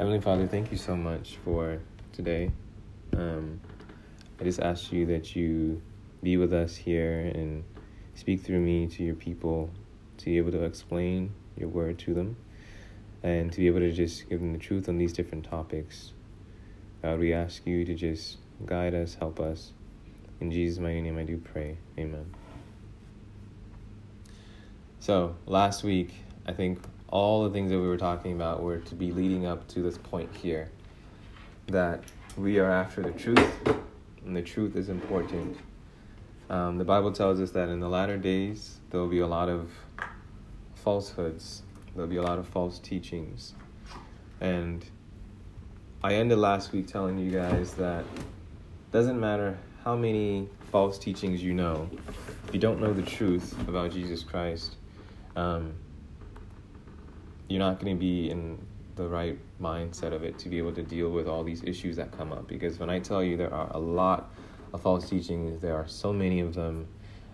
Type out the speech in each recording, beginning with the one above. Heavenly Father, thank you so much for today. I just ask you that you be with us here and speak through me to your people, to be able to explain your word to them, and to be able to just give them the truth on these different topics. God, we ask you to just guide us, help us. In Jesus' mighty name I do pray. Amen. So, last week, I think all the things that we were talking about were to be leading up to this point here, that we are after the truth, and the truth is important. The Bible tells us that in the latter days, there will be a lot of falsehoods. There will be a lot of false teachings. And I ended last week telling you guys that it doesn't matter how many false teachings you know, if you don't know the truth about Jesus Christ, you're not going to be in the right mindset of it to be able to deal with all these issues that come up. Because when I tell you there are a lot of false teachings, there are so many of them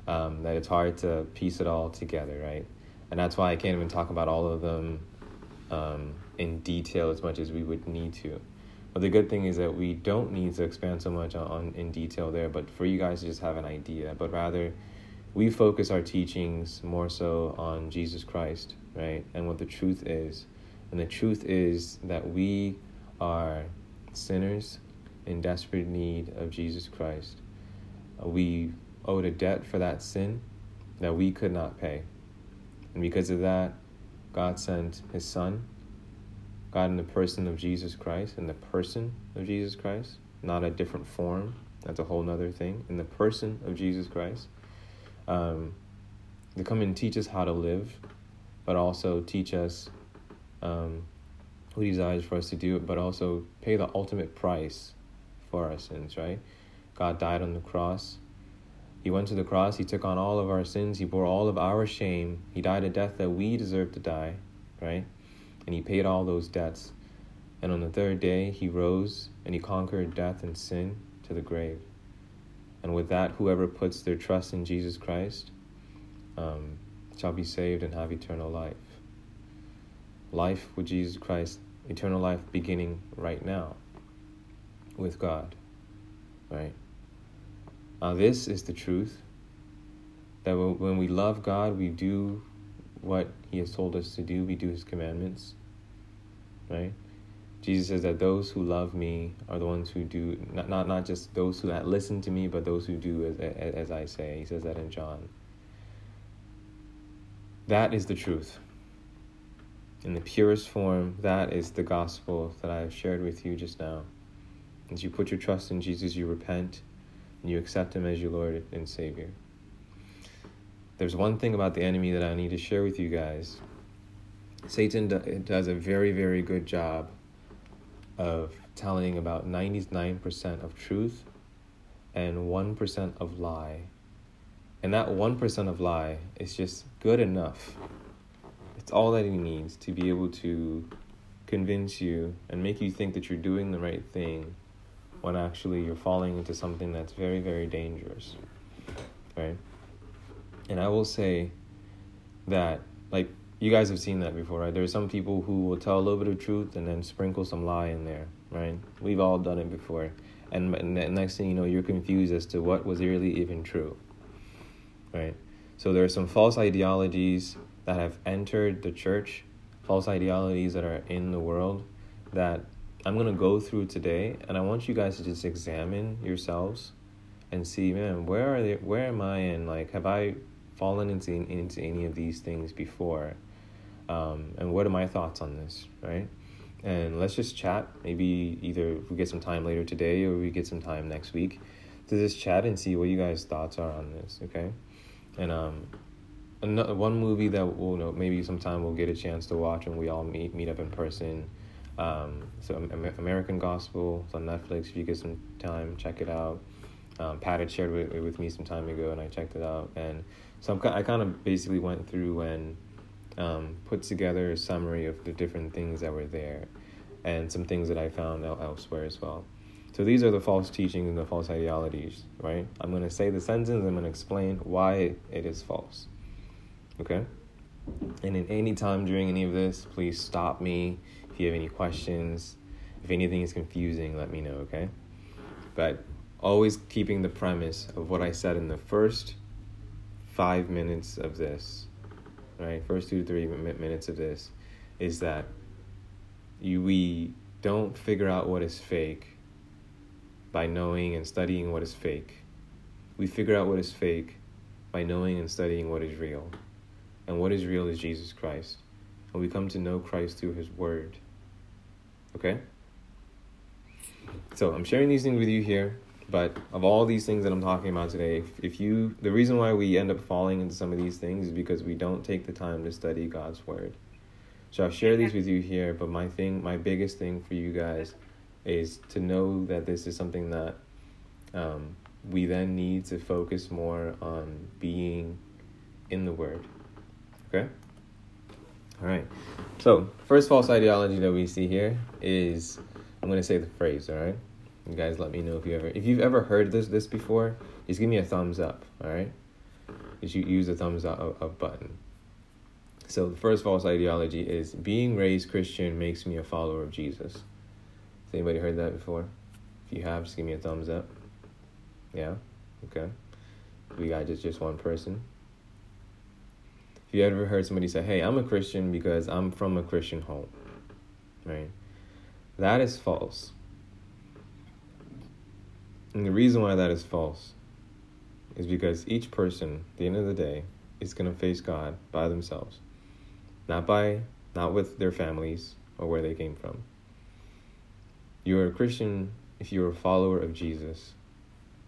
that it's hard to piece it all together, right? And that's why I can't even talk about all of them in detail as much as we would need to. But the good thing is that we don't need to expand so much on in detail there, but for you guys to just have an idea. But rather, we focus our teachings more so on Jesus Christ, right? And what the truth is. And the truth is that we are sinners in desperate need of Jesus Christ. We owed a debt for that sin that we could not pay. And because of that, God sent his son, God in the person of Jesus Christ, not a different form, that's a whole other thing, in the person of Jesus Christ, to come and teach us how to live, but also teach us who he desires for us to do it, but also pay the ultimate price for our sins, right? God died on the cross. He went to the cross. He took on all of our sins. He bore all of our shame. He died a death that we deserve to die, right? And he paid all those debts. And on the third day, he rose and he conquered death and sin to the grave. And with that, whoever puts their trust in Jesus Christ shall be saved and have eternal life. Life with Jesus Christ, eternal life beginning right now with God, right? Now this is the truth, that when we love God, we do what he has told us to do. We do his commandments, right? Jesus says that those who love me are the ones who do, not just those who that listen to me, but those who do as I say. He says that in John. That is the truth. In the purest form, that is the gospel that I have shared with you just now. As you put your trust in Jesus, you repent, and you accept him as your Lord and Savior. There's one thing about the enemy that I need to share with you guys. Satan does a very, very good job of telling about 99% of truth and 1% of lie. And that 1% of lie is just good enough. It's all that he needs to be able to convince you and make you think that you're doing the right thing when actually you're falling into something that's very, very dangerous, right? And I will say that, like, you guys have seen that before, right? There are some people who will tell a little bit of truth and then sprinkle some lie in there, right? We've all done it before. And the next thing you know, you're confused as to what was really even true, right? So there are some false ideologies that have entered the church, false ideologies that are in the world that I'm going to go through today. And I want you guys to just examine yourselves and see, man, where am I in? Like, have I fallen into any of these things before? And what are my thoughts on this, right? And let's just chat. Maybe either we get some time later today or we get some time next week to just chat and see what you guys' thoughts are on this, okay? And another one movie that we'll, you know, maybe sometime we'll get a chance to watch when we all meet up in person. So American Gospel, it's on Netflix. If you get some time, check it out. Pat had shared it with me some time ago, and I checked it out. And so I kind of basically went through and put together a summary of the different things that were there and some things that I found out elsewhere as well. So these are the false teachings and the false ideologies, right? I'm going to say the sentence. I'm going to explain why it is false, okay? And in any time during any of this, please stop me If you have any questions, if anything is confusing, let me know, okay? But always keeping the premise of what I said in the first 5 minutes of this, right? First 2 to 3 minutes of this is that we don't figure out what is fake by knowing and studying what is fake. We figure out what is fake by knowing and studying what is real. And what is real is Jesus Christ. And we come to know Christ through his word. Okay? So I'm sharing these things with you here. But of all these things that I'm talking about today, the reason why we end up falling into some of these things is because we don't take the time to study God's word. So I'll share these with you here, but my biggest thing for you guys is to know that this is something that we then need to focus more on being in the word. Okay? All right. So first false ideology that we see here is, I'm going to say the phrase, all right? You guys let me know if you've ever heard this before, just give me a thumbs up, all right? Just use the thumbs up button. So the first false ideology is being raised Christian makes me a follower of Jesus. Has anybody heard that before? If you have, just give me a thumbs up. Yeah? Okay. We got just one person. If you ever heard somebody say, hey, I'm a Christian because I'm from a Christian home, right? That is false. And the reason why that is false is because each person, at the end of the day, is going to face God by themselves. Not with their families or where they came from. You are a Christian if you are a follower of Jesus.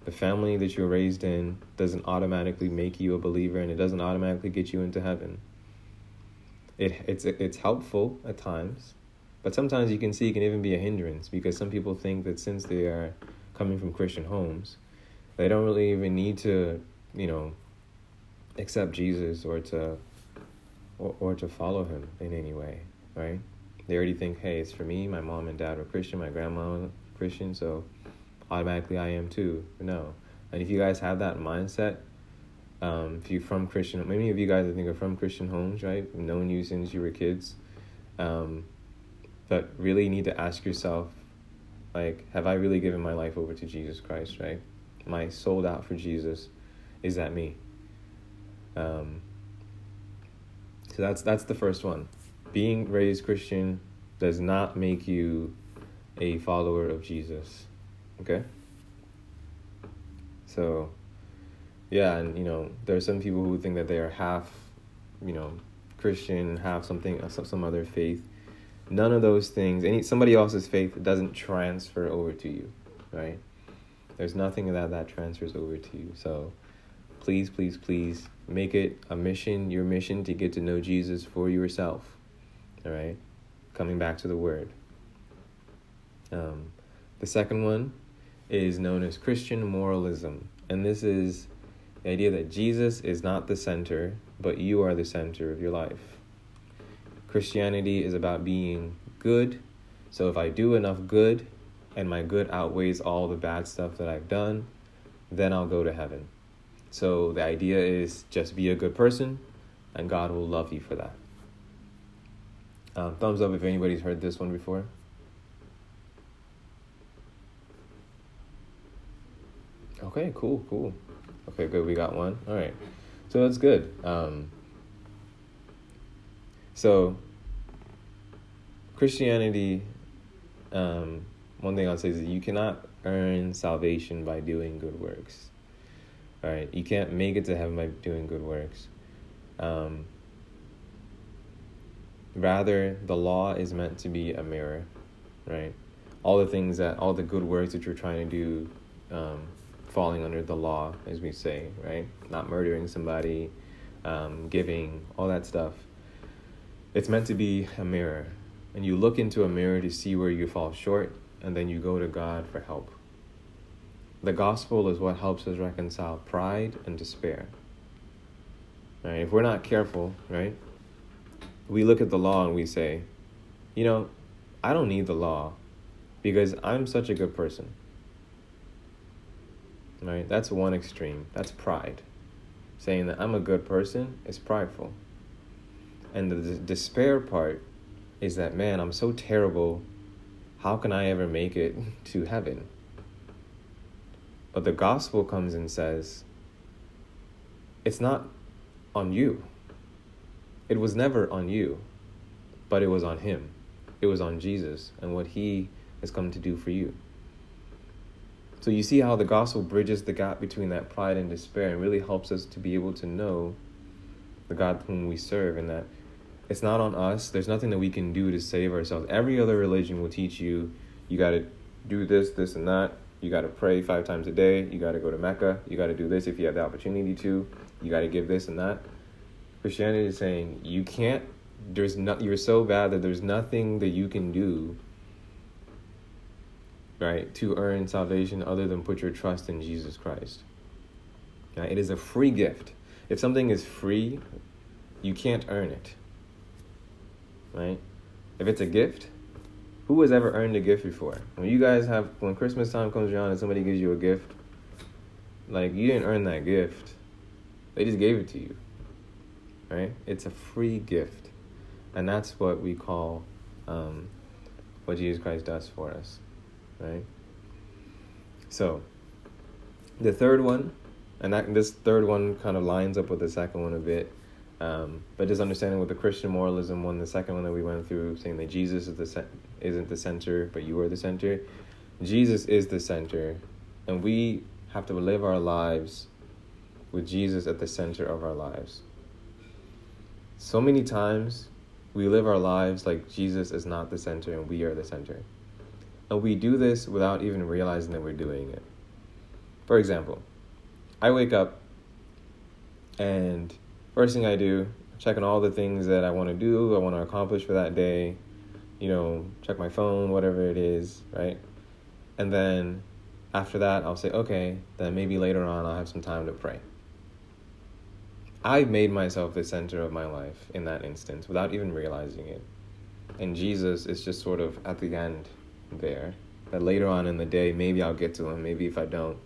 The family that you were raised in doesn't automatically make you a believer, and it doesn't automatically get you into heaven. It's helpful at times, but sometimes it can even be a hindrance, because some people think that since they are coming from Christian homes, they don't really even need to, accept Jesus or to follow him in any way, right? They already think, hey, it's for me, my mom and dad were Christian, my grandma was Christian, so automatically I am too. No. And if you guys have that mindset, if you're from Christian, many of you guys I think are from Christian homes, right? Known you since you were kids. But really need to ask yourself, have I really given my life over to Jesus Christ, right? Am I sold out for Jesus? Is that me? So that's the first one. Being raised Christian does not make you a follower of Jesus, okay? So, yeah, and, there are some people who think that they are half, Christian, half some other faith. None of those things, somebody else's faith doesn't transfer over to you, right? There's nothing that transfers over to you. So please, please, please make it your mission to get to know Jesus for yourself, all right? Coming back to the word. The second one is known as Christian moralism. And this is the idea that Jesus is not the center, but you are the center of your life. Christianity is about being good. So if I do enough good and my good outweighs all the bad stuff that I've done, then I'll go to heaven. So the idea is just be a good person and God will love you for that. Thumbs up if anybody's heard this one before. Okay, cool. Okay, good. We got one. All right. So that's good. So Christianity, one thing I'll say is that you cannot earn salvation by doing good works. All right, you can't make it to heaven by doing good works. Rather, the law is meant to be a mirror, right? All the good works that you're trying to do, falling under the law, as we say, right? Not murdering somebody, giving, all that stuff. It's meant to be a mirror, and you look into a mirror to see where you fall short, and then you go to God for help. The gospel is what helps us reconcile pride and despair. All right, if we're not careful, right, we look at the law and we say, I don't need the law because I'm such a good person. All right, that's one extreme. That's pride. Saying that I'm a good person is prideful. And the despair part is that, man, I'm so terrible. How can I ever make it to heaven? But the gospel comes and says, it's not on you. It was never on you, but it was on him. It was on Jesus and what he has come to do for you. So you see how the gospel bridges the gap between that pride and despair and really helps us to be able to know the God whom we serve, and that it's not on us. There's nothing that we can do to save ourselves. Every other religion will teach you, you got to do this, this, and that. You got to pray 5 times a day. You got to go to Mecca. You got to do this if you have the opportunity to. You got to give this and that. Christianity is saying you can't. You're so bad that there's nothing that you can do, right, to earn salvation other than put your trust in Jesus Christ. Right? It is a free gift. If something is free, you can't earn it. Right? If it's a gift, who has ever earned a gift before? When Christmas time comes around and somebody gives you a gift, like, you didn't earn that gift. They just gave it to you. Right? It's a free gift. And that's what we call what Jesus Christ does for us. Right? So, the third one, and this third one kind of lines up with the second one a bit, but just understanding with the Christian moralism one, the second one that we went through, saying that Jesus isn't the center, but you are the center. Jesus is the center, and we have to live our lives with Jesus at the center of our lives. So many times we live our lives like Jesus is not the center and we are the center. And we do this without even realizing that we're doing it. For example, I wake up and first thing I do, checking all the things that I want to do, I want to accomplish for that day, check my phone, whatever it is, right? And then after that, I'll say, okay, then maybe later on I'll have some time to pray. I've made myself the center of my life in that instance without even realizing it. And Jesus is just sort of at the end there. That later on in the day, maybe I'll get to him. Maybe if I don't,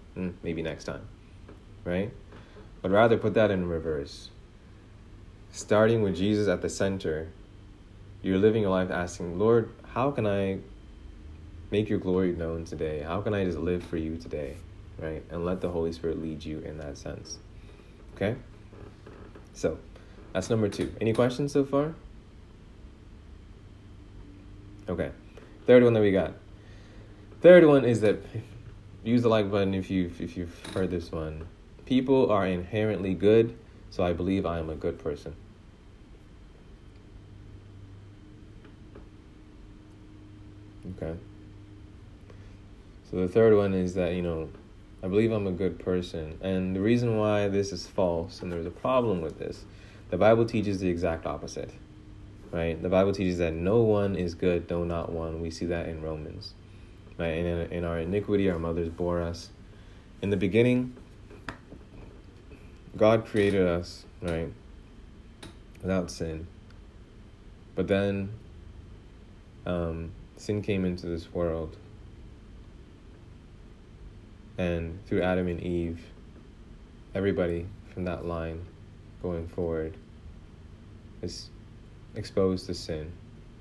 maybe next time. Right? But rather put that in reverse. Starting with Jesus at the center, you're living your life asking, Lord, how can I make your glory known today? How can I just live for you today? Right? And let the Holy Spirit lead you in that sense. Okay? So, that's number 2. Any questions so far? Okay. Third one that we got. Third one is that, use the like button if you've heard this one. People are inherently good, so I believe I am a good person. Okay. So the third one is that, I believe I'm a good person. And the reason why this is false, and there's a problem with this, the Bible teaches the exact opposite, right? The Bible teaches that no one is good, though not one. We see that in Romans, right? And in our iniquity, our mothers bore us. In the beginning, God created us, right, without sin. But then sin came into this world. And through Adam and Eve, everybody from that line going forward is exposed to sin,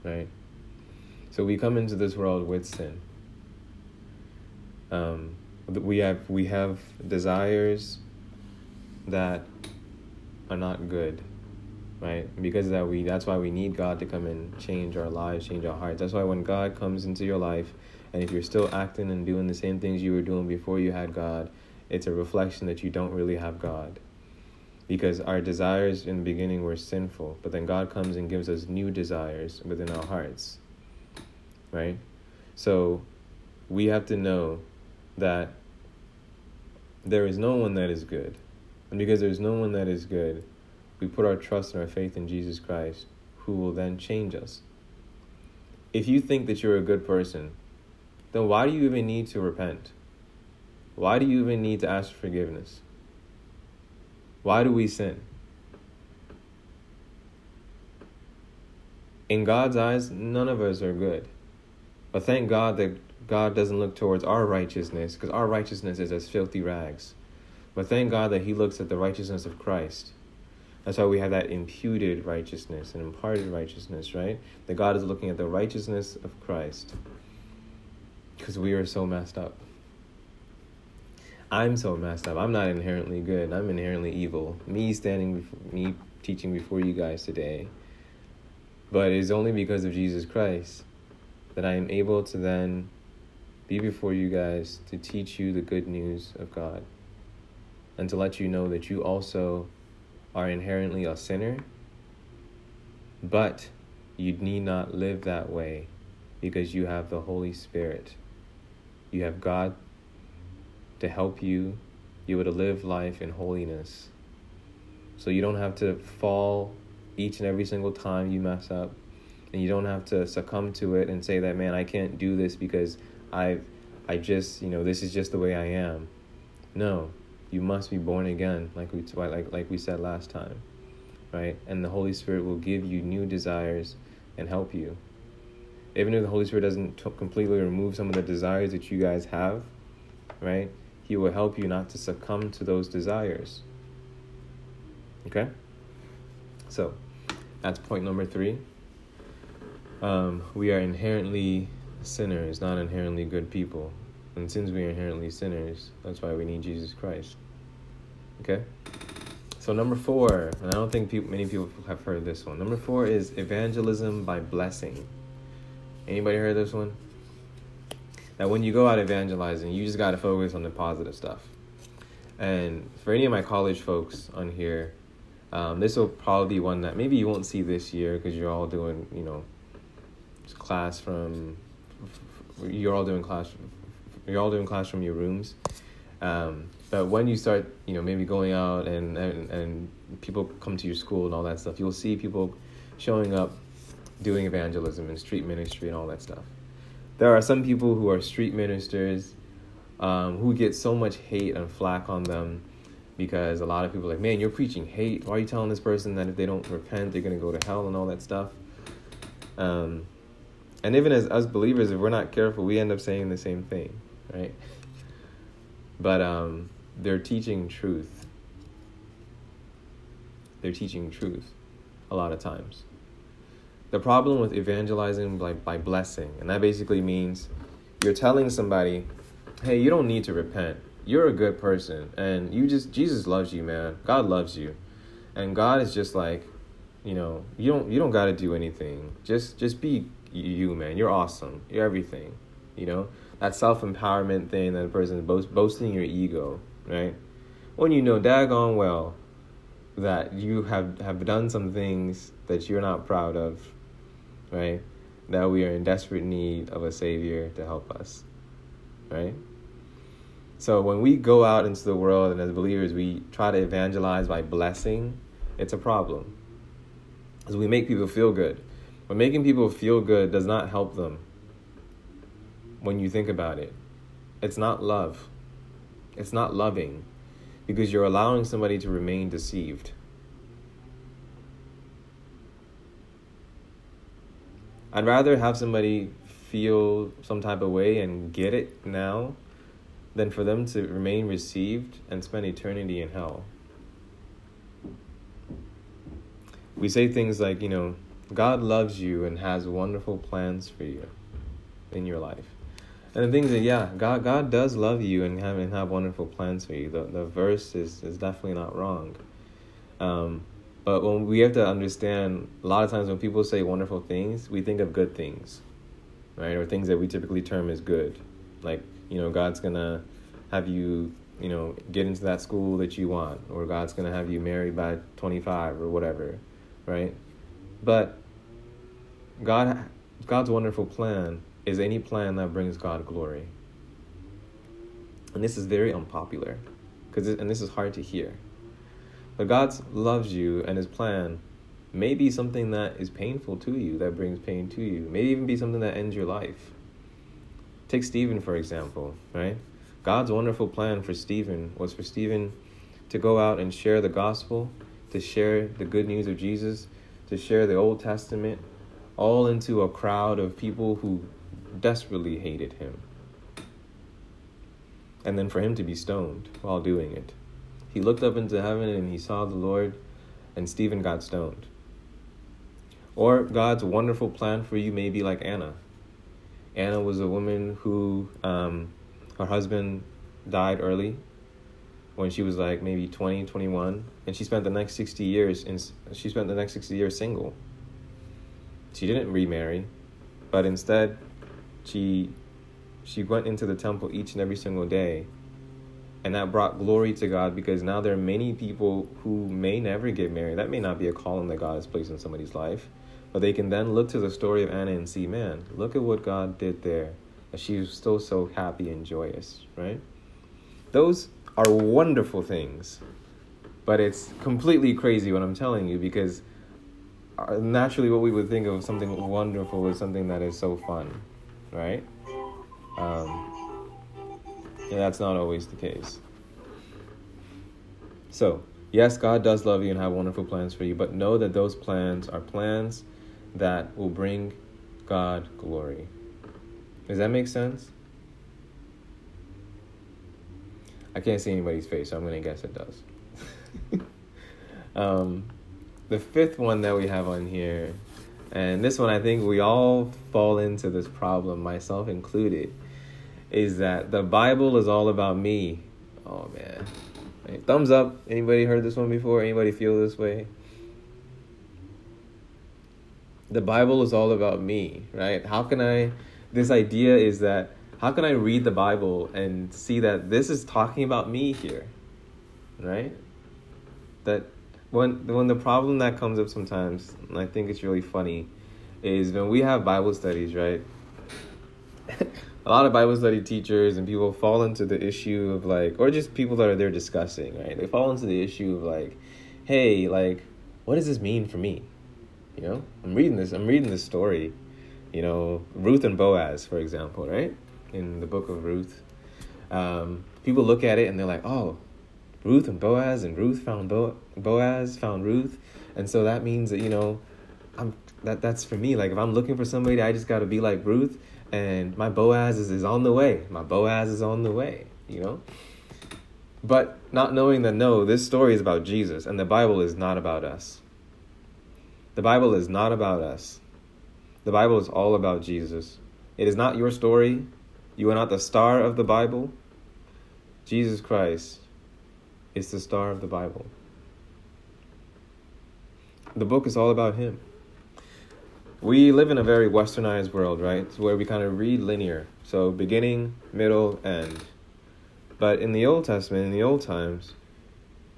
right? So we come into this world with sin. We have desires that are not good, right? Because of that that's why we need God to come and change our lives, change our hearts. That's why when God comes into your life, and if you're still acting and doing the same things you were doing before you had God, it's a reflection that you don't really have God. Because our desires in the beginning were sinful, but then God comes and gives us new desires within our hearts, right? So we have to know that there is no one that is good. And because there is no one that is good, we put our trust and our faith in Jesus Christ, who will then change us. If you think that you're a good person, then why do you even need to repent? Why do you even need to ask for forgiveness? Why do we sin? In God's eyes, none of us are good. But thank God that God doesn't look towards our righteousness, because our righteousness is as filthy rags. But thank God that he looks at the righteousness of Christ. That's why we have that imputed righteousness and imparted righteousness, right? That God is looking at the righteousness of Christ, because we are so messed up. I'm so messed up. I'm not inherently good. I'm inherently evil. Me teaching before you guys today. But it's only because of Jesus Christ that I am able to then be before you guys to teach you the good news of God, and to let you know that you also are inherently a sinner, but you need not live that way because you have the Holy Spirit. You have God to help you. You would live life in holiness. So you don't have to fall each and every single time you mess up, and you don't have to succumb to it and say that, man, I can't do this because this is just the way I am. No, you must be born again, like we said last time, right? And the Holy Spirit will give you new desires and help you. Even if the Holy Spirit doesn't completely remove some of the desires that you guys have, right? He will help you not to succumb to those desires. Okay? So, that's point number 3. We are inherently sinners, not inherently good people. And since we are inherently sinners, that's why we need Jesus Christ. Okay? So number 4, and I don't think many people have heard this one. Number 4 is evangelism by blessing. Anybody heard this one? That when you go out evangelizing, you just got to focus on the positive stuff. And for any of my college folks on here, this will probably be one that maybe you won't see this year because you're all doing, class from your rooms. But when you start, maybe going out and people come to your school and all that stuff, you'll see people showing up doing evangelism and street ministry and all that stuff. There are some people who are street ministers who get so much hate and flack on them because a lot of people are like, man, you're preaching hate. Why are you telling this person that if they don't repent, they're going to go to hell and all that stuff? And even as us believers, if we're not careful, we end up saying the same thing, right? But they're teaching truth. They're teaching truth a lot of times. The problem with evangelizing by blessing, and that basically means you're telling somebody, hey, you don't need to repent. You're a good person, and Jesus loves you, man. God loves you. And God is just like, you don't got to do anything. Just be you, man. You're awesome. You're everything. That self-empowerment thing that a person is boasting your ego, right? When you know daggone well that you have done some things that you're not proud of, right? That we are in desperate need of a Savior to help us, right? So when we go out into the world and as believers, we try to evangelize by blessing, it's a problem. Because we make people feel good. But making people feel good does not help them when you think about it. It's not love. It's not loving. Because you're allowing somebody to remain deceived. I'd rather have somebody feel some type of way and get it now than for them to remain received and spend eternity in hell. We say things like, God loves you and has wonderful plans for you in your life. And the thing is that, God does love you and have wonderful plans for you. The verse is definitely not wrong. But when we have to understand, a lot of times when people say wonderful things, we think of good things, right? Or things that we typically term as good. Like, God's going to have you, get into that school that you want, or God's going to have you married by 25 or whatever, right? But God's wonderful plan is any plan that brings God glory. And this is very unpopular, and this is hard to hear. But God loves you, and his plan may be something that is painful to you, that brings pain to you. May even be something that ends your life. Take Stephen, for example, right? God's wonderful plan for Stephen was for Stephen to go out and share the gospel, to share the good news of Jesus, to share the Old Testament, all into a crowd of people who desperately hated him. And then for him to be stoned while doing it. He looked up into heaven and he saw the Lord and Stephen got stoned. Or God's wonderful plan for you may be like Anna. Anna was a woman who her husband died early when she was like maybe 20, 21, and she spent the next 60 years single. She didn't remarry, but instead she went into the temple each and every single day, and that brought glory to God, because now there are many people who may never get married. That may not be a calling that God has placed in somebody's life, but they can then look to the story of Anna and see, man, look at what God did there. And she was still so happy and joyous, right? Those are wonderful things, but it's completely crazy what I'm telling you, because naturally what we would think of something wonderful is something that is so fun, right? And that's not always the case. So, yes, God does love you and have wonderful plans for you, but know that those plans are plans that will bring God glory. Does that make sense? I can't see anybody's face, so I'm going to guess it does. The fifth one that we have on here, and this one I think we all fall into this problem, myself included, is that the Bible is all about me. Oh, man. Thumbs up. Anybody heard this one before? Anybody feel this way? The Bible is all about me, right? This idea is that how can I read the Bible and see that this is talking about me here, right? That when the problem that comes up sometimes, and I think it's really funny, is when we have Bible studies, right? A lot of Bible study teachers and people fall into the issue of like, or just people that are there discussing, right? They fall into the issue of like, hey, like, what does this mean for me? You know, I'm reading this story, you know, Ruth and Boaz, for example, right? In the book of Ruth. People look at it and they're like, oh, Ruth and Ruth found Boaz found Ruth. And so that means that, you know, that's for me. Like if I'm looking for somebody, I just got to be like Ruth. And my Boaz is on the way. My Boaz is on the way, you know? But not knowing that, no, this story is about Jesus, and the Bible is not about us. The Bible is not about us. The Bible is all about Jesus. It is not your story. You are not the star of the Bible. Jesus Christ is the star of the Bible. The book is all about him. We live in a very westernized world, right? It's where we kind of read linear. So beginning, middle, end. But in the Old Testament, in the old times,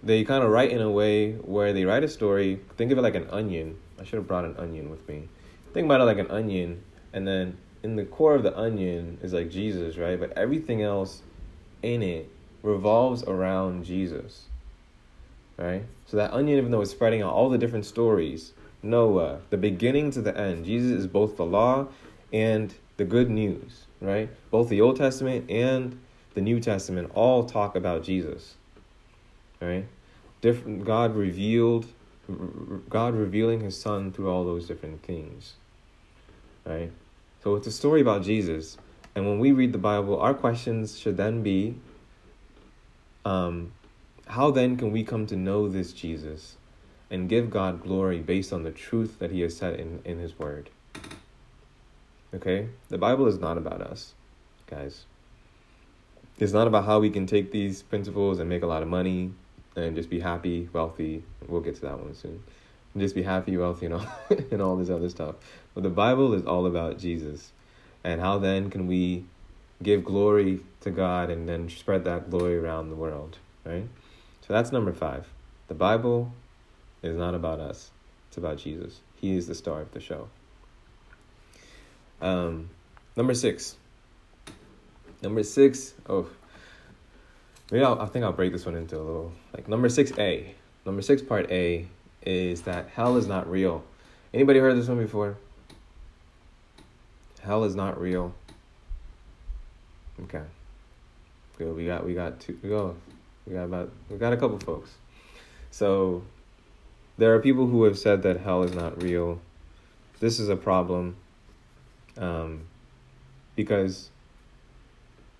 they kind of write in a way where they write a story. Think of it like an onion. I should have brought an onion with me. Think about it like an onion. And then in the core of the onion is like Jesus, right? But everything else in it revolves around Jesus, right? So that onion, even though it's spreading out all the different stories, Noah, the beginning to the end. Jesus is both the law and the good news, right? Both the Old Testament and the New Testament all talk about Jesus, right? God revealing his son through all those different things, right? So it's a story about Jesus. And when we read the Bible, our questions should then be, how then can we come to know this Jesus? And give God glory based on the truth that he has said in his word. Okay? The Bible is not about us, guys. It's not about how we can take these principles and make a lot of money and just be happy, wealthy. We'll get to that one soon. And just be happy, wealthy, and all, and all this other stuff. But the Bible is all about Jesus. And how then can we give glory to God and then spread that glory around the world, right? So that's number 5. The Bible is not about us. It's about Jesus. He is the star of the show. Number 6. Oh, maybe I think I'll break this one into a little, like number 6A. Number 6 part A is that hell is not real. Anybody heard this one before? Hell is not real. Okay. Good. We got two to go. We got a couple folks. So there are people who have said that hell is not real. This is a problem, because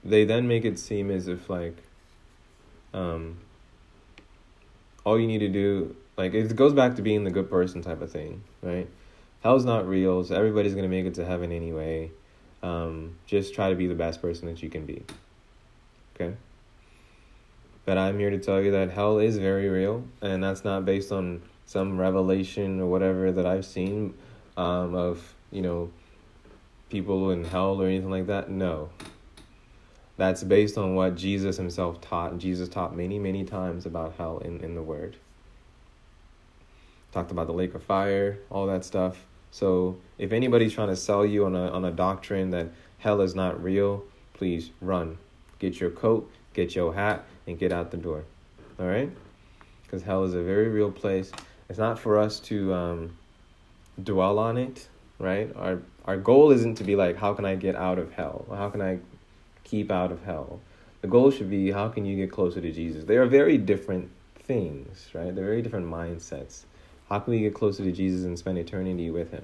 they then make it seem as if like all you need to do Like, it goes back to being the good person type of thing, right? Hell's not real, so everybody's going to make it to heaven anyway. Just try to be the best person that you can be, okay? But I'm here to tell you that hell is very real, and that's not based on some revelation or whatever that I've seen of, you know, people in hell or anything like that. No. That's based on what Jesus himself taught, and Jesus taught many, many times about hell in the Word. Talked about the lake of fire, all that stuff. So if anybody's trying to sell you on a doctrine that hell is not real, please run. Get your coat, get your hat, and get out the door. All right? Because hell is a very real place. It's not for us to dwell on it, right? Our goal isn't to be like, how can I get out of hell? Or how can I keep out of hell? The goal should be, how can you get closer to Jesus? They are very different things, right? They're very different mindsets. How can we get closer to Jesus and spend eternity with him?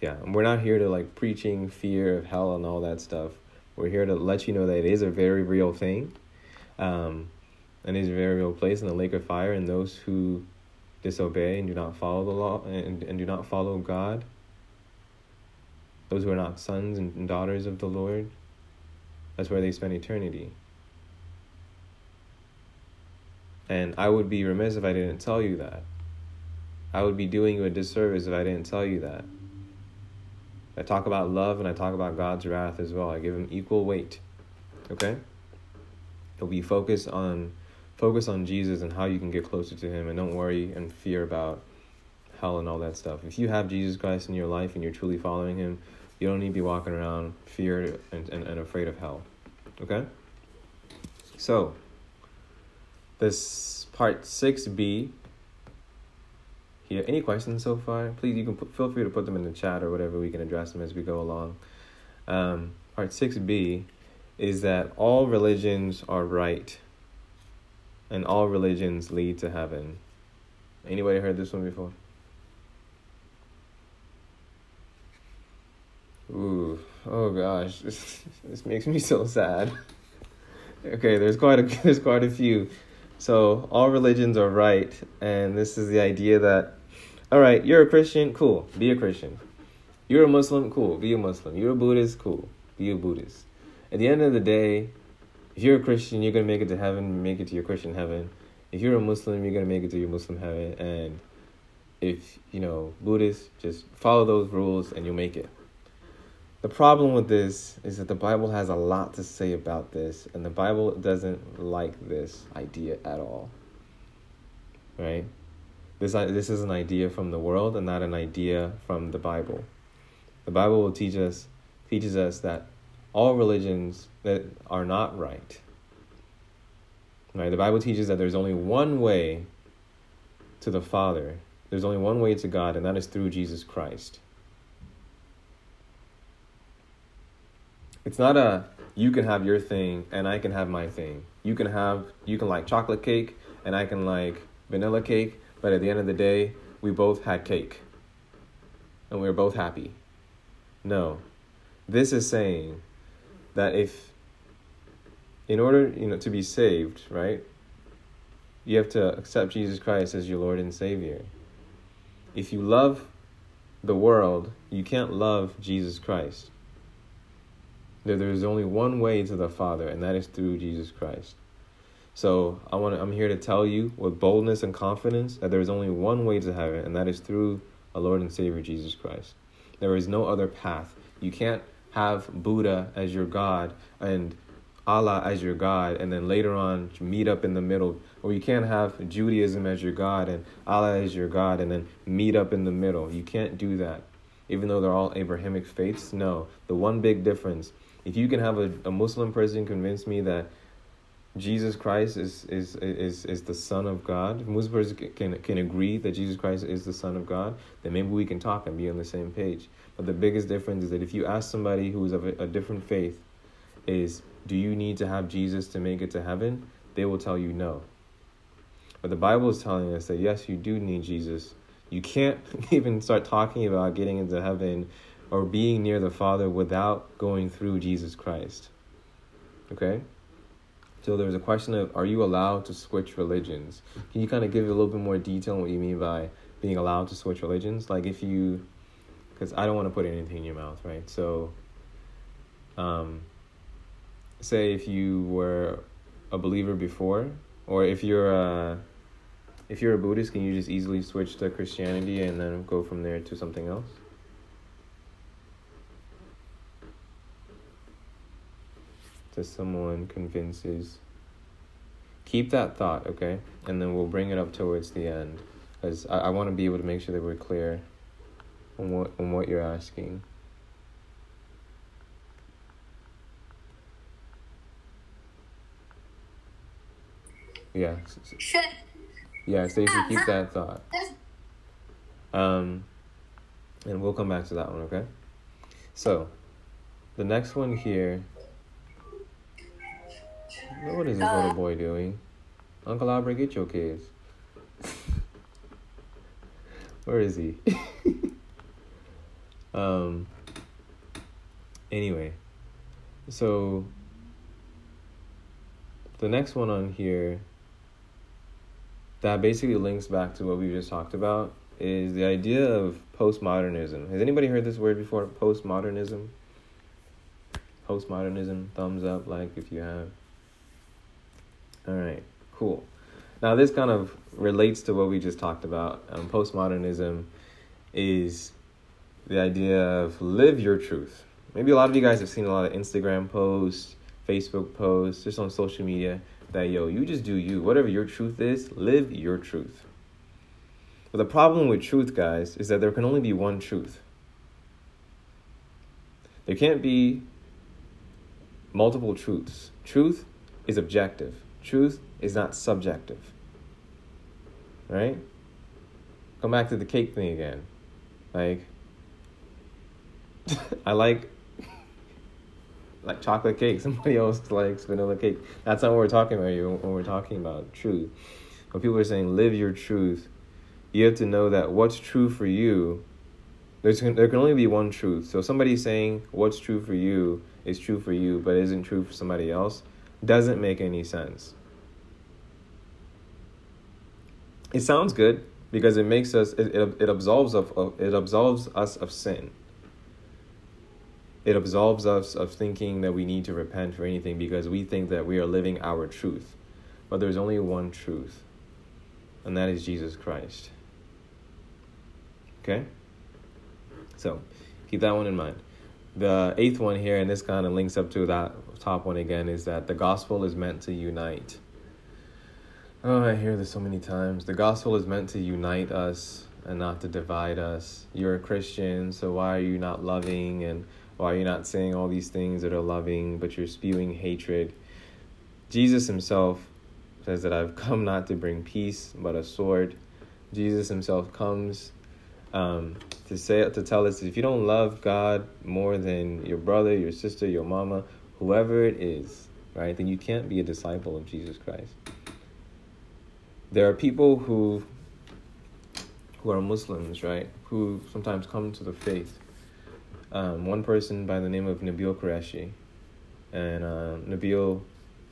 Yeah, and we're not here to like preaching fear of hell and all that stuff. We're here to let you know that it is a very real thing. And it is a very real place in the lake of fire. And those who disobey and do not follow the law and do not follow God, those who are not sons and daughters of the Lord, that's where they spend eternity. And I would be remiss if I didn't tell you that. I would be doing you a disservice if I didn't tell you that. I talk about love and I talk about God's wrath as well. I give him equal weight. Okay? So be focus on Jesus and how you can get closer to him, and don't worry and fear about hell and all that stuff. If you have Jesus Christ in your life and you're truly following him, you don't need to be walking around feared and afraid of hell. Okay? So, this part 6B here. Any questions so far? Please, you can feel free to put them in the chat or whatever. We can address them as we go along. Part 6B is that all religions are right, and all religions lead to heaven. Anybody heard this one before? Ooh, oh gosh, this makes me so sad. Okay, there's quite a few. So all religions are right, and this is the idea that, all right, you're a Christian, cool, be a Christian. You're a Muslim, cool, be a Muslim. You're a Buddhist, cool, be a Buddhist. At the end of the day, if you're a Christian, you're going to make it to heaven, make it to your Christian heaven. If you're a Muslim, you're going to make it to your Muslim heaven. And if, you know, Buddhist, just follow those rules and you'll make it. The problem with this is that the Bible has a lot to say about this, and the Bible doesn't like this idea at all, right? This is an idea from the world and not an idea from the Bible. The Bible will teaches us that all religions that are not right, right? The Bible teaches that there's only one way to the Father. There's only one way to God, and that is through Jesus Christ. It's not a, you can have your thing and I can have my thing. You can like chocolate cake and I can like vanilla cake. But at the end of the day, we both had cake and we were both happy. No, this is saying that if, in order, you know, to be saved, right, you have to accept Jesus Christ as your Lord and Savior. If you love the world, you can't love Jesus Christ. There is only one way to the Father, and that is through Jesus Christ. So I'm here to tell you with boldness and confidence that there is only one way to heaven, and that is through our Lord and Savior, Jesus Christ. There is no other path. You can't have Buddha as your God and Allah as your God, and then later on meet up in the middle. Or you can't have Judaism as your God and Allah as your God, and then meet up in the middle. You can't do that. Even though they're all Abrahamic faiths, no. The one big difference, if you can have a Muslim person convince me that Jesus Christ is the Son of God, if Muslim person can agree that Jesus Christ is the Son of God, then maybe we can talk and be on the same page. But the biggest difference is that if you ask somebody who is of a different faith, is, do you need to have Jesus to make it to heaven? They will tell you no. But the Bible is telling us that yes, you do need Jesus. You can't even start talking about getting into heaven or being near the Father without going through Jesus Christ. Okay? So there was a question of, are you allowed to switch religions? Can you kind of give a little bit more detail on what you mean by being allowed to switch religions? Like if you, because I don't want to put anything in your mouth, right? So say if you were a believer before, or if you're a Buddhist, can you just easily switch to Christianity and then go from there to something else? Till someone convinces. Keep that thought, okay? And then we'll bring it up towards the end. Because I want to be able to make sure that we're clear on what you're asking. Yeah. Yeah, Stacey, keep that thought. And we'll come back to that one, okay? So, the next one here. What is this little boy doing? Uncle Albert, get your kids. Where is he? Anyway, so the next one on here that basically links back to what we just talked about is the idea of postmodernism. Has anybody heard this word before? Postmodernism? Postmodernism, thumbs up, like if you have. All right, cool. Now, this kind of relates to what we just talked about. Postmodernism is the idea of live your truth. Maybe a lot of you guys have seen a lot of Instagram posts, Facebook posts, just on social media, that, yo, you just do you. Whatever your truth is, live your truth. But the problem with truth, guys, is that there can only be one truth. There can't be multiple truths. Truth is objective. Truth is not subjective, right? Come back to the cake thing again. Like, I like chocolate cake. Somebody else likes vanilla cake. That's not what we're talking about here when we're talking about truth. When people are saying live your truth, you have to know that what's true for you, there can only be one truth. So if somebody's saying what's true for you is true for you, but isn't true for somebody else, doesn't make any sense. It sounds good because it makes us it absolves us of sin. It absolves us of thinking that we need to repent for anything because we think that we are living our truth. But there's only one truth, and that is Jesus Christ. Okay? So, keep that one in mind. The eighth one here, and this kind of links up to that top one again, is that the gospel is meant to unite. Oh, I hear this so many times. The gospel is meant to unite us and not to divide us. You're a Christian, so why are you not loving? And why are you not saying all these things that are loving, but you're spewing hatred? Jesus himself says that I've come not to bring peace, but a sword. Jesus himself comes to tell us, if you don't love God more than your brother, your sister, your mama, whoever it is, right, then you can't be a disciple of Jesus Christ. There are people who are Muslims, right, who sometimes come to the faith. One person by the name of Nabeel Qureshi, and Nabeel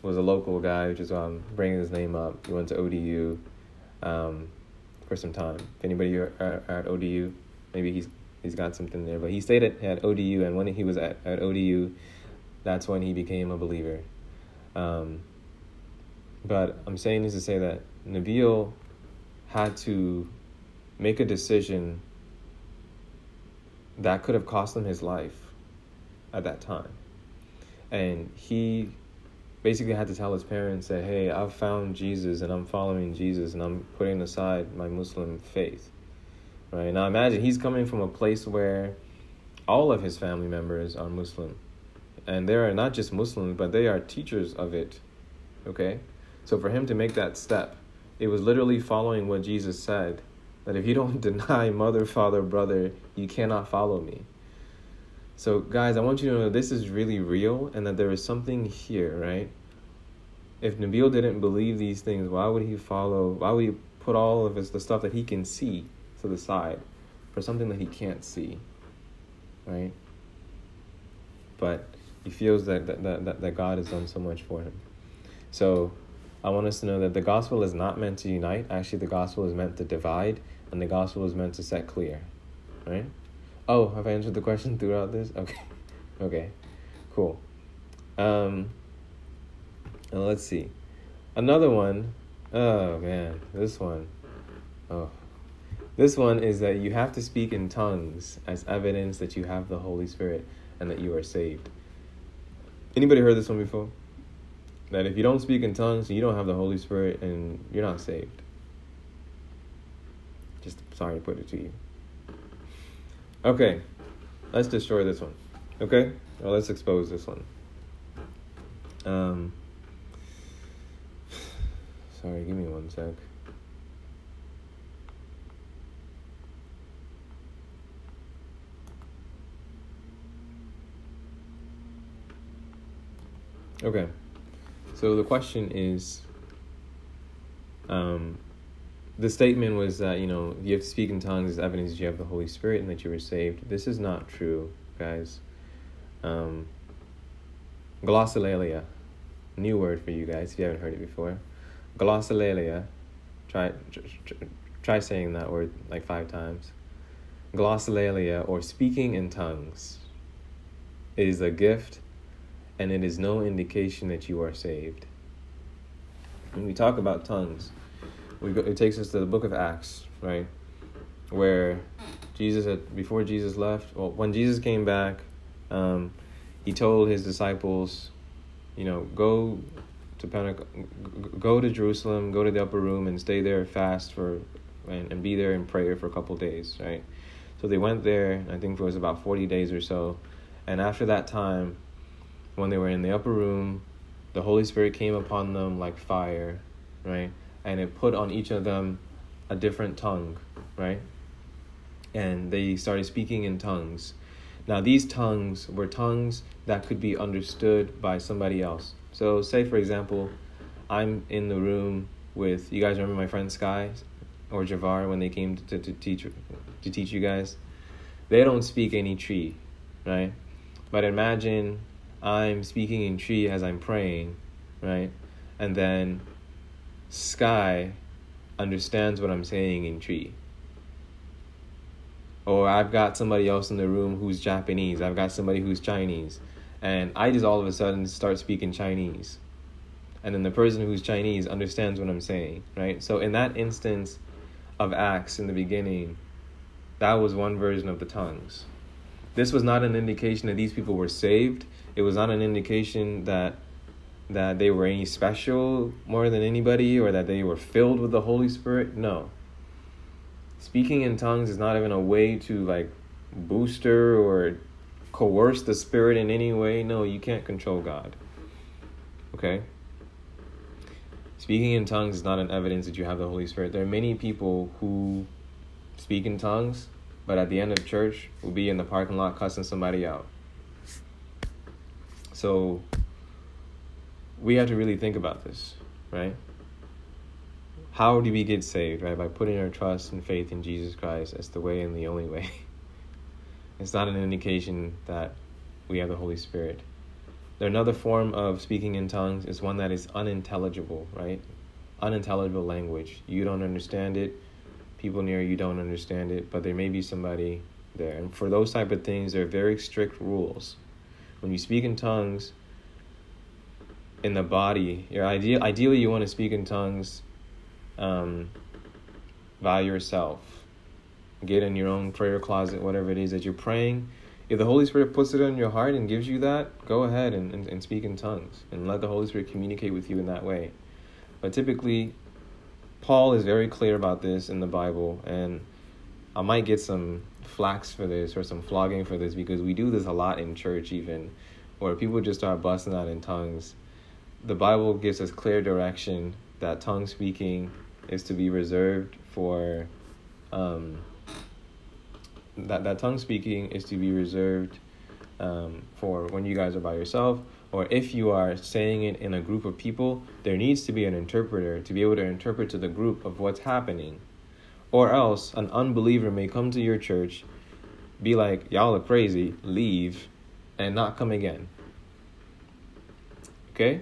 was a local guy, which is why I'm bringing his name up. He went to ODU. For some time. If anybody are at ODU, maybe he's got something there. But he stayed at ODU, and when he was at ODU, that's when he became a believer. But I'm saying this to say that Nabeel had to make a decision that could have cost him his life at that time. And he basically had to tell his parents that, hey, I've found Jesus and I'm following Jesus and I'm putting aside my Muslim faith, right? Now imagine he's coming from a place where all of his family members are Muslim, and they are not just Muslims, but they are teachers of it, okay? So for him to make that step, it was literally following what Jesus said, that if you don't deny mother, father, brother, you cannot follow me. So, guys, I want you to know this is really real and that there is something here, right? If Nabeel didn't believe these things, why would he put all of the stuff that he can see to the side for something that he can't see, right? But he feels that God has done so much for him. So I want us to know that the gospel is not meant to unite. Actually, the gospel is meant to divide, and the gospel is meant to set clear, right? Oh, have I answered the question throughout this? Okay, cool. And let's see. Another one. Oh, man, this one. Oh. This one is that you have to speak in tongues as evidence that you have the Holy Spirit and that you are saved. Anybody heard this one before? That if you don't speak in tongues, you don't have the Holy Spirit and you're not saved. Just sorry to put it to you. Okay, let's destroy this one. Okay, well, let's expose this one. Sorry, give me one sec. Okay, so the question is, the statement was that, you have to speak in tongues as evidence that you have the Holy Spirit and that you were saved. This is not true, guys. Glossolalia, new word for you guys if you haven't heard it before. Glossolalia, try saying that word like 5 times. Glossolalia, or speaking in tongues, is a gift, and it is no indication that you are saved. When we talk about tongues, it takes us to the book of Acts, right? Where when Jesus came back, he told his disciples, go to Jerusalem, go to the upper room and stay there, fast and be there in prayer for a couple days, right? So they went there, I think it was about 40 days or so. And after that time, when they were in the upper room, the Holy Spirit came upon them like fire, right? And it put on each of them a different tongue, right? And they started speaking in tongues. Now, these tongues were tongues that could be understood by somebody else. So say, for example, I'm in the room with, you guys remember my friend Sky or Javar when they came to teach you guys? They don't speak any Cree, right? But imagine I'm speaking in Cree as I'm praying, right? And then Sky understands what I'm saying in Cree. Or I've got somebody else in the room who's Japanese. I've got somebody who's Chinese. And I just all of a sudden start speaking Chinese. And then the person who's Chinese understands what I'm saying, right? So in that instance of Acts in the beginning, that was one version of the tongues. This was not an indication that these people were saved. It was not an indication that they were any special more than anybody or that they were filled with the Holy Spirit. No. Speaking in tongues is not even a way to booster or coerce the Spirit in any way. No, you can't control God. Okay? Speaking in tongues is not an evidence that you have the Holy Spirit. There are many people who speak in tongues, but at the end of church, will be in the parking lot cussing somebody out. So we have to really think about this, right? How do we get saved, right? By putting our trust and faith in Jesus Christ as the way and the only way. It's not an indication that we have the Holy Spirit. Another form of speaking in tongues is one that is unintelligible, right? Unintelligible language. You don't understand it. People near you don't understand it, but there may be somebody there. And for those type of things, there are very strict rules. When you speak in tongues in the body, ideally you want to speak in tongues by yourself. Get in your own prayer closet, whatever it is that you're praying. If the Holy Spirit puts it in your heart and gives you that, go ahead and speak in tongues and let the Holy Spirit communicate with you in that way. But typically, Paul is very clear about this in the Bible, and I might get some flax for this or some flogging for this because we do this a lot in church even, where people just start busting out in tongues. The Bible gives us clear direction that tongue speaking is to be reserved for... That tongue speaking is to be reserved for when you guys are by yourself, or if you are saying it in a group of people, there needs to be an interpreter to be able to interpret to the group of what's happening. Or else an unbeliever may come to your church, be like, y'all are crazy, leave, and not come again. Okay?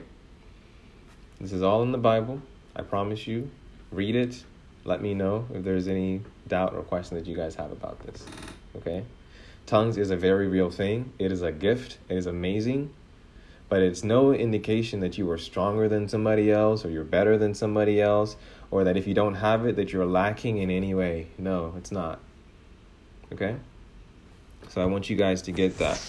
This is all in the Bible. I promise you. Read it. Let me know if there's any doubt or question that you guys have about this. Okay? Tongues is a very real thing. It is a gift. It is amazing. But it's no indication that you are stronger than somebody else or you're better than somebody else or that if you don't have it, that you're lacking in any way. No, it's not. Okay? So I want you guys to get that.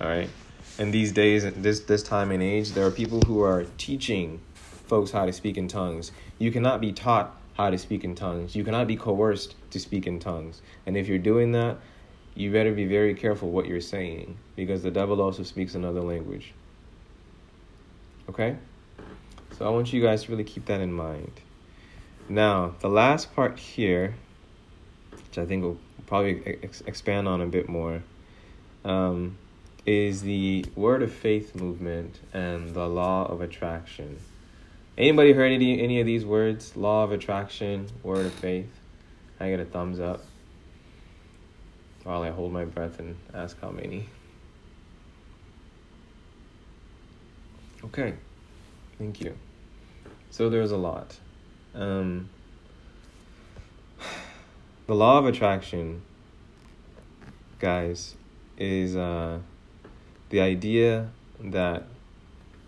All right? And these days, this time and age, there are people who are teaching folks how to speak in tongues. You cannot be taught how to speak in tongues. You cannot be coerced to speak in tongues. And if you're doing that, you better be very careful what you're saying because the devil also speaks another language. Okay? So I want you guys to really keep that in mind. Now, the last part here, which I think we'll probably expand on a bit more, is the Word of Faith movement and the law of attraction. Anybody heard any of these words? Law of attraction, Word of Faith? I get a thumbs up while I hold my breath and ask how many. Okay, thank you. So there's a lot. The law of attraction, guys, is the idea that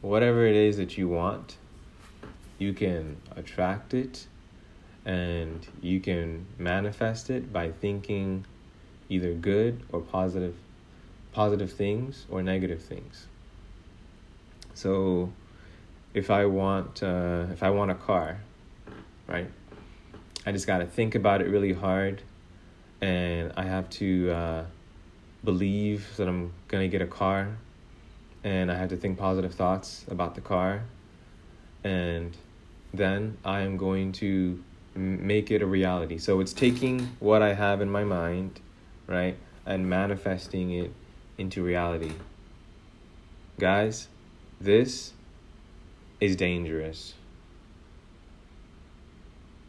whatever it is that you want, you can attract it and you can manifest it by thinking either good or positive things or negative things. So if I want a car, right, I just got to think about it really hard and I have to believe that I'm going to get a car and I have to think positive thoughts about the car and then I am going to make it a reality. So it's taking what I have in my mind, right, and manifesting it into reality. Guys, this is dangerous.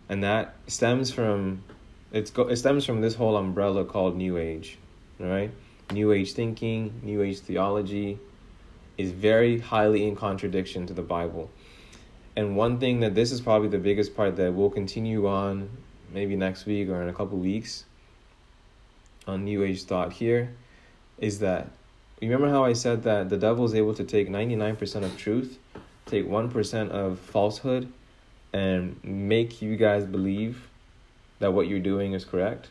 And that stems from, it stems from this whole umbrella called New Age, all right? New Age thinking, New Age theology is very highly in contradiction to the Bible. And one thing that this is probably the biggest part that we'll continue on maybe next week or in a couple weeks on New Age thought here is that, remember how I said that the devil is able to take 99% of truth, take 1% of falsehood, and make you guys believe that what you're doing is correct?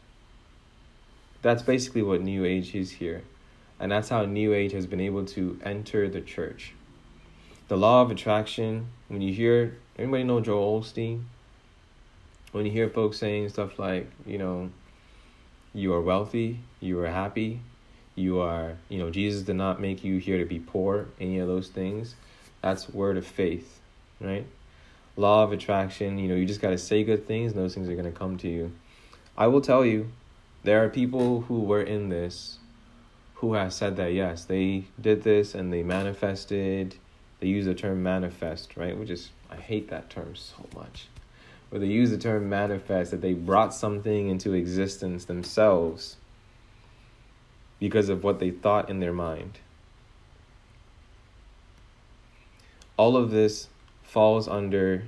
That's basically what New Age is here. And that's how New Age has been able to enter the church. The law of attraction, when you hear, anybody know Joel Osteen? When you hear folks saying stuff like, you know, you are wealthy, you are happy, you are, you know, Jesus did not make you here to be poor, any of those things, that's word of faith, right? Law of attraction, you know, you just got to say good things and those things are going to come to you. I will tell you, there are people who were in this who have said that, yes, they did this and they manifested. They use the term manifest, right? I hate that term so much. But they use the term manifest, that they brought something into existence themselves because of what they thought in their mind. All of this is very,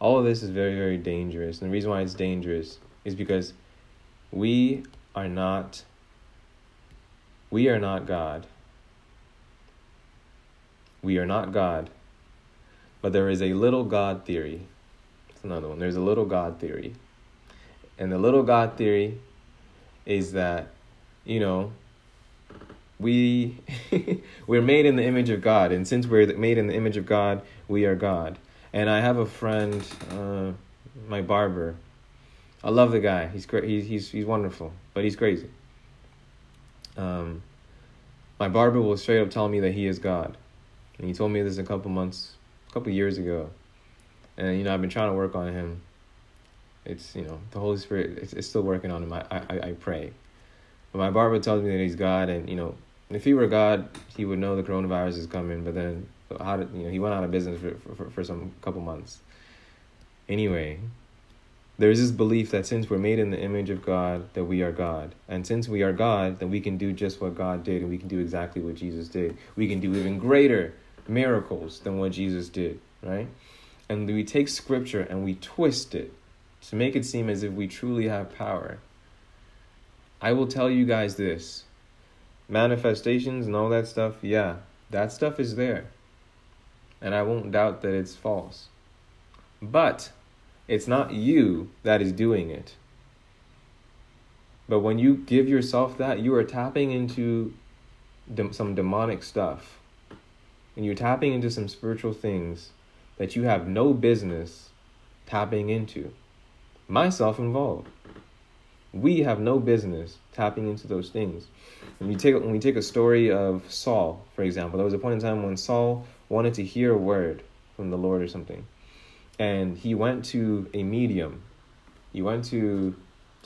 very dangerous. And the reason why it's dangerous is because we are not God. We are not God, but there is a little God theory. That's another one. There's a little God theory. And the little God theory is that, you know, we're made in the image of God. And since we're made in the image of God, we are God. And I have a friend, my barber. I love the guy. He's great. He's wonderful, but he's crazy. My barber will straight up tell me that he is God. And he told me this a couple years ago. And, you know, I've been trying to work on him. It's, you know, the Holy Spirit, it's still working on him. I pray. But my barber tells me that he's God. And, you know, if he were God, he would know the coronavirus is coming. But then, he went out of business for some couple months. Anyway, there's this belief that since we're made in the image of God, that we are God. And since we are God, then we can do just what God did. And we can do exactly what Jesus did. We can do even greater miracles than what Jesus did, right? And we take scripture and we twist it to make it seem as if we truly have power. I will tell you guys this. Manifestations and all that stuff, yeah, that stuff is there. And I won't doubt that it's false. But it's not you that is doing it. But when you give yourself that, you are tapping into some demonic stuff. And you're tapping into some spiritual things that you have no business tapping into. Myself involved. We have no business tapping into those things. When we take a story of Saul, for example, there was a point in time when Saul wanted to hear a word from the Lord or something. And he went to a medium. So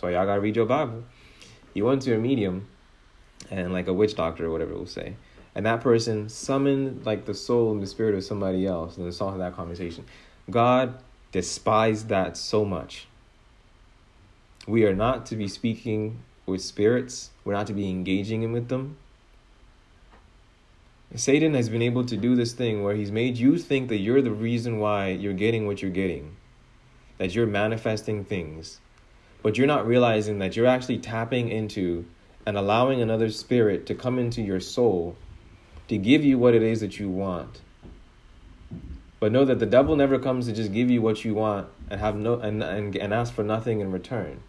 y'all gotta read your Bible. He went to a medium and like a witch doctor or whatever it will say. And that person summoned like the soul and the spirit of somebody else. And they saw that conversation. God despised that so much. We are not to be speaking with spirits. We're not to be engaging with them. Satan has been able to do this thing where he's made you think that you're the reason why you're getting what you're getting. That you're manifesting things. But you're not realizing that you're actually tapping into and allowing another spirit to come into your soul to give you what it is that you want. But know that the devil never comes to just give you what you want and have no and ask for nothing in return.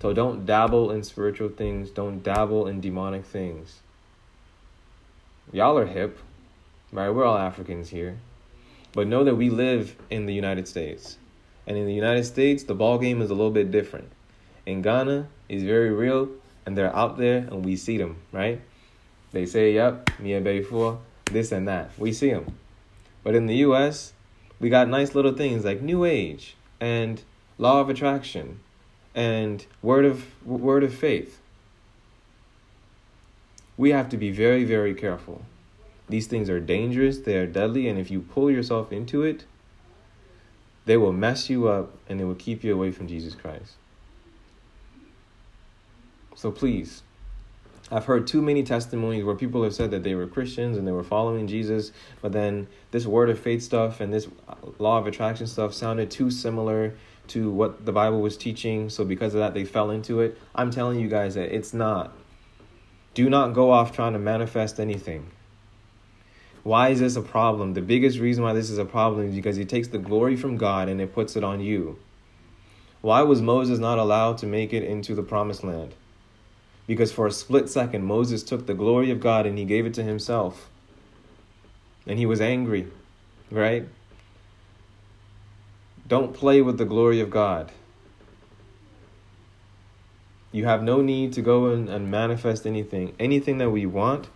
So don't dabble in spiritual things. Don't dabble in demonic things. Y'all are hip, right? We're all Africans here. But know that we live in the United States. And in the United States, the ball game is a little bit different. In Ghana, it's very real, and they're out there, and we see them, right? They say, yep, Mia Bayfour, this and that. We see them. But in the U.S., we got nice little things like New Age and Law of Attraction and Word of Faith. We have to be very, very careful. These things are dangerous, they are deadly, and if you pull yourself into it, they will mess you up and they will keep you away from Jesus Christ. So please, I've heard too many testimonies where people have said that they were Christians and they were following Jesus, but then this word of faith stuff and this law of attraction stuff sounded too similar to what the Bible was teaching, so because of that they fell into it. I'm telling you guys that it's not. Do not go off trying to manifest anything. Why is this a problem? The biggest reason why this is a problem is because it takes the glory from God and it puts it on you. Why was Moses not allowed to make it into the promised land? Because for a split second, Moses took the glory of God and he gave it to himself. And he was angry, right? Don't play with the glory of God. You have no need to go and manifest anything. Anything that we want,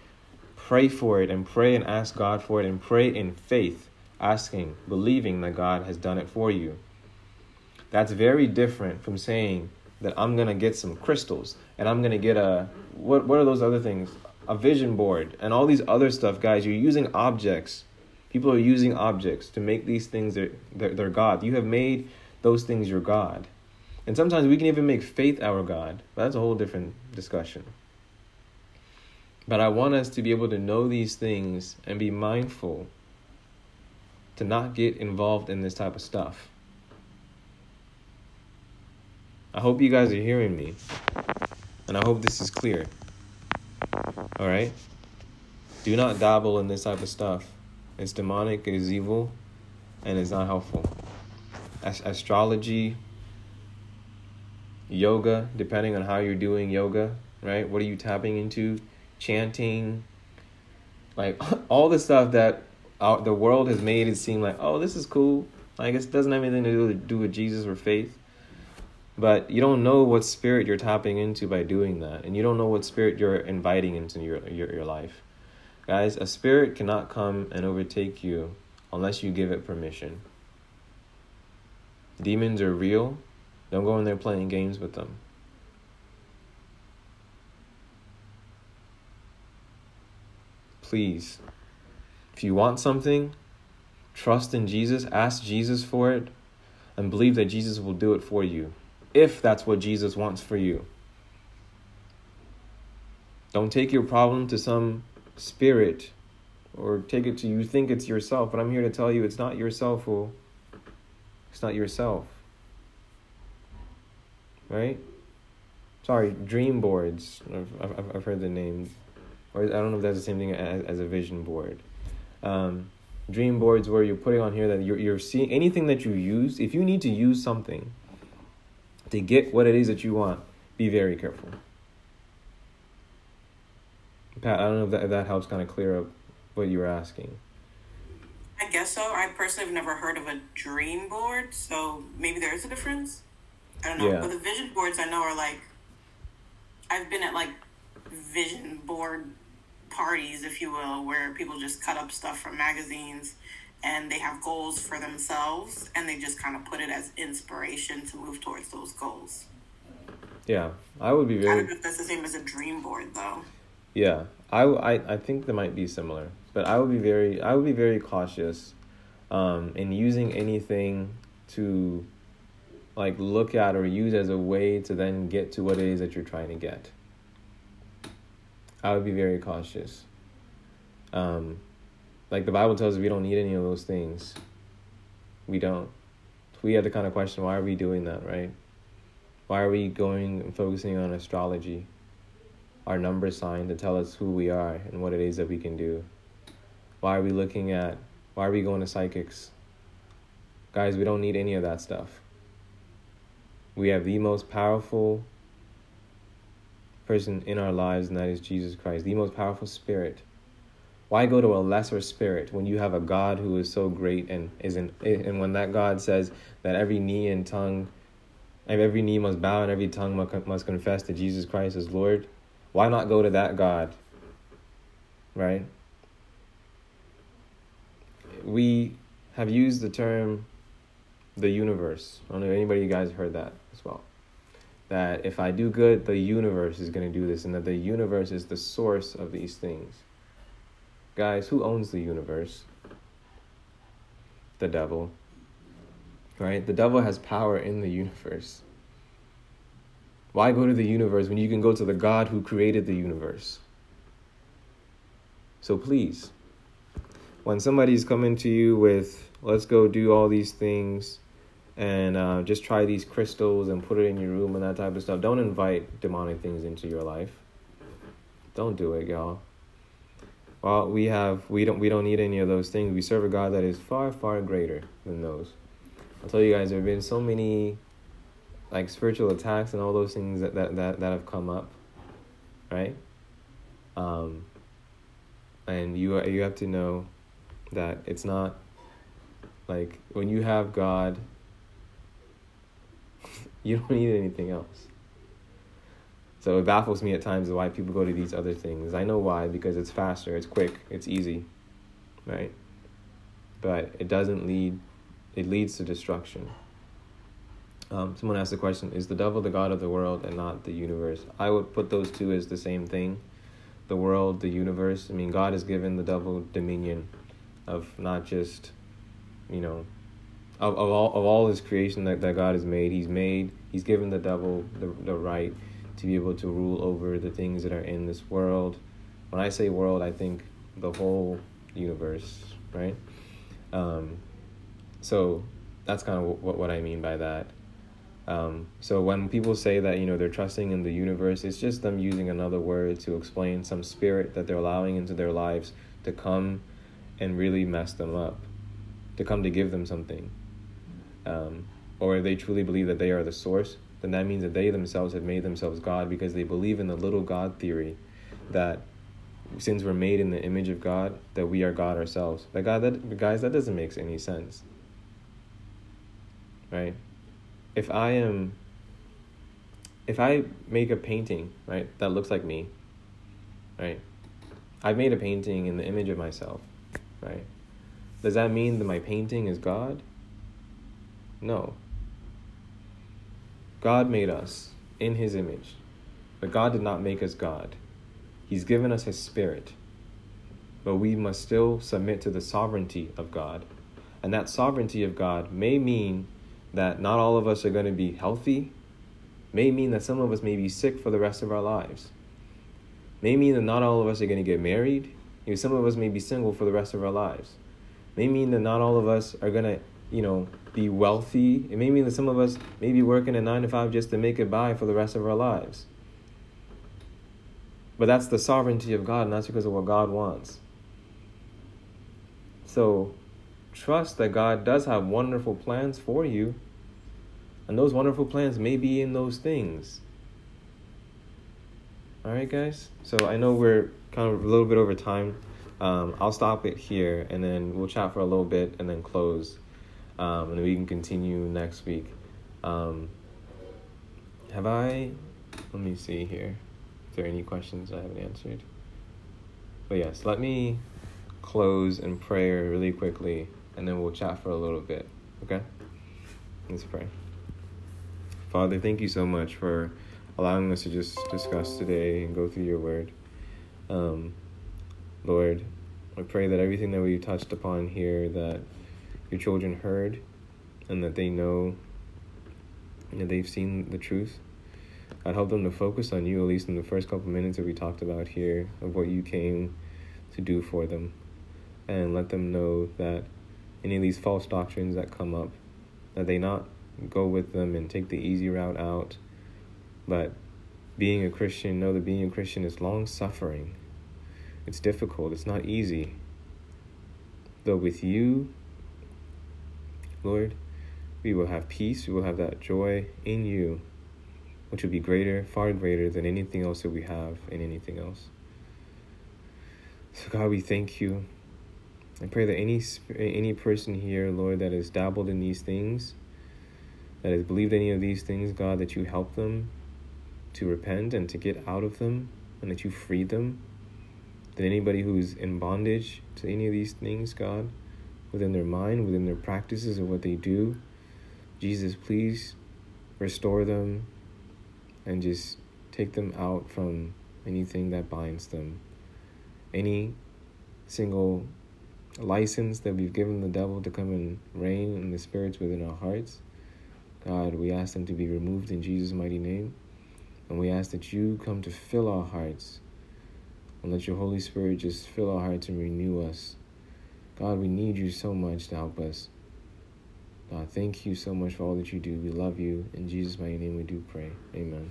pray for it and pray and ask God for it and pray in faith, asking, believing that God has done it for you. That's very different from saying that I'm going to get some crystals and I'm going to get what are those other things? A vision board and all these other stuff, guys. You're using objects. People are using objects to make these things their God. You have made those things your God. And sometimes we can even make faith our God. But that's a whole different discussion. But I want us to be able to know these things and be mindful to not get involved in this type of stuff. I hope you guys are hearing me. And I hope this is clear. All right? Do not dabble in this type of stuff. It's demonic, it is evil, and it's not helpful. Astrology, yoga, depending on how you're doing yoga, right? What are you tapping into? Chanting, like all the stuff that the world has made it seem like, oh, this is cool. Like it doesn't have anything to do with Jesus or faith. But you don't know what spirit you're tapping into by doing that. And you don't know what spirit you're inviting into your life. Guys, a spirit cannot come and overtake you unless you give it permission. Demons are real. Don't go in there playing games with them. Please, if you want something, trust in Jesus, ask Jesus for it, and believe that Jesus will do it for you, if that's what Jesus wants for you. Don't take your problem to some spirit or take it to you think it's yourself, but I'm here to tell you it's not yourself, fool. It's not yourself. Right? Sorry, dream boards. I've heard the name. Or I don't know if that's the same thing as a vision board. Dream boards where you're putting on here that you're seeing anything that you use. If you need to use something to get what it is that you want, be very careful. Pat, I don't know if that helps kind of clear up what you were asking. I guess so. I personally have never heard of a dream board, so maybe there is a difference. I don't know. Yeah. But the vision boards I know are like, I've been at like vision board parties, if you will, where people just cut up stuff from magazines and they have goals for themselves and they just kind of put it as inspiration to move towards those goals. Yeah, I would be very... I don't know if that's the same as a dream board, though. Yeah, I think they might be similar, but I would be very cautious in using anything to like look at or use as a way to then get to what it is that you're trying to get. I would be very cautious. Like the Bible tells us we don't need any of those things. We don't. We have to kind of question, why are we doing that, right? Why are we going and focusing on astrology, our number sign, to tell us who we are and what it is that we can do? Why are we going to psychics? Guys, we don't need any of that stuff. We have the most powerful person in our lives, and that is Jesus Christ, the most powerful spirit. Why go to a lesser spirit when you have a God who is so great and when that God says that every knee must bow and every tongue must confess that Jesus Christ is Lord? Why not go to that God? Right? We have used the term the universe. I don't know if anybody you guys heard that as well. That if I do good, the universe is going to do this, and that the universe is the source of these things. Guys, who owns the universe? The devil. Right? The devil has power in the universe. Why go to the universe when you can go to the God who created the universe? So please, when somebody's coming to you with, let's go do all these things and just try these crystals and put it in your room and that type of stuff, don't invite demonic things into your life. Don't do it, y'all. Well, we don't need any of those things. We serve a God that is far, far greater than those. I'll tell you guys, there have been so many like spiritual attacks and all those things that have come up, right? And you have to know that it's not like when you have God, you don't need anything else. So it baffles me at times why people go to these other things. I know why, because it's faster, it's quick, it's easy, right? But it leads to destruction. Someone asked the question, is the devil the god of the world and not the universe? I would put those two as the same thing. The world, the universe. I mean, God has given the devil dominion of not just, of all his creation that God has made. He's given the devil the right to be able to rule over the things that are in this world. When I say world, I think the whole universe, right? So that's kind of what I mean by that. So when people say that, they're trusting in the universe, it's just them using another word to explain some spirit that they're allowing into their lives to come and really mess them up, to come to give them something. Or if they truly believe that they are the source, then that means that they themselves have made themselves God, because they believe in the little God theory that since we're made in the image of God, that we are God ourselves. Guys, that doesn't make any sense. Right? If I make a painting, right, that looks like me, right, I've made a painting in the image of myself, right, does that mean that my painting is God? No. God made us in his image, but God did not make us God. He's given us his spirit, but we must still submit to the sovereignty of God, and that sovereignty of God may mean that not all of us are going to be healthy, may mean that some of us may be sick for the rest of our lives, may mean that not all of us are going to get married, You know, some of us may be single for the rest of our lives. It may mean that not all of us are going to, you know, be wealthy. It may mean that some of us may be working a 9-to-5 just to make it by for the rest of our lives. But that's the sovereignty of God, and that's because of what God wants. So trust that God does have wonderful plans for you, and those wonderful plans may be in those things. All right, guys? So I know we're kind of a little bit over time. I'll stop it here, and then we'll chat for a little bit and then close. And we can continue next week. Let me see here. If there are any questions I haven't answered. But yes, let me close in prayer really quickly, and then we'll chat for a little bit. Okay? Let's pray. Father, thank you so much for allowing us to just discuss today and go through your word. Lord, I pray that everything that we touched upon here, that your children heard, and that they know, that they've seen the truth. I'd help them to focus on you, at least in the first couple minutes that we talked about here, of what you came to do for them. And let them know that any of these false doctrines that come up, that they not go with them and take the easy route out, but being a Christian, know that being a Christian is long-suffering. It's difficult. It's not easy. Though with you, Lord, we will have peace. We will have that joy in you, which will be greater, far greater than anything else that we have in anything else. So, God, we thank you. I pray that any person here, Lord, that has dabbled in these things, that has believed any of these things, God, that you help them to repent and to get out of them, and that you free them. That anybody who's in bondage to any of these things, God, within their mind, within their practices of what they do, Jesus, please restore them and just take them out from anything that binds them. Any single license that we've given the devil to come and reign in the spirits within our hearts, God, we ask them to be removed in Jesus' mighty name. And we ask that you come to fill our hearts, and let your Holy Spirit just fill our hearts and renew us. God, we need you so much to help us. God, thank you so much for all that you do. We love you. In Jesus' mighty name we do pray. Amen.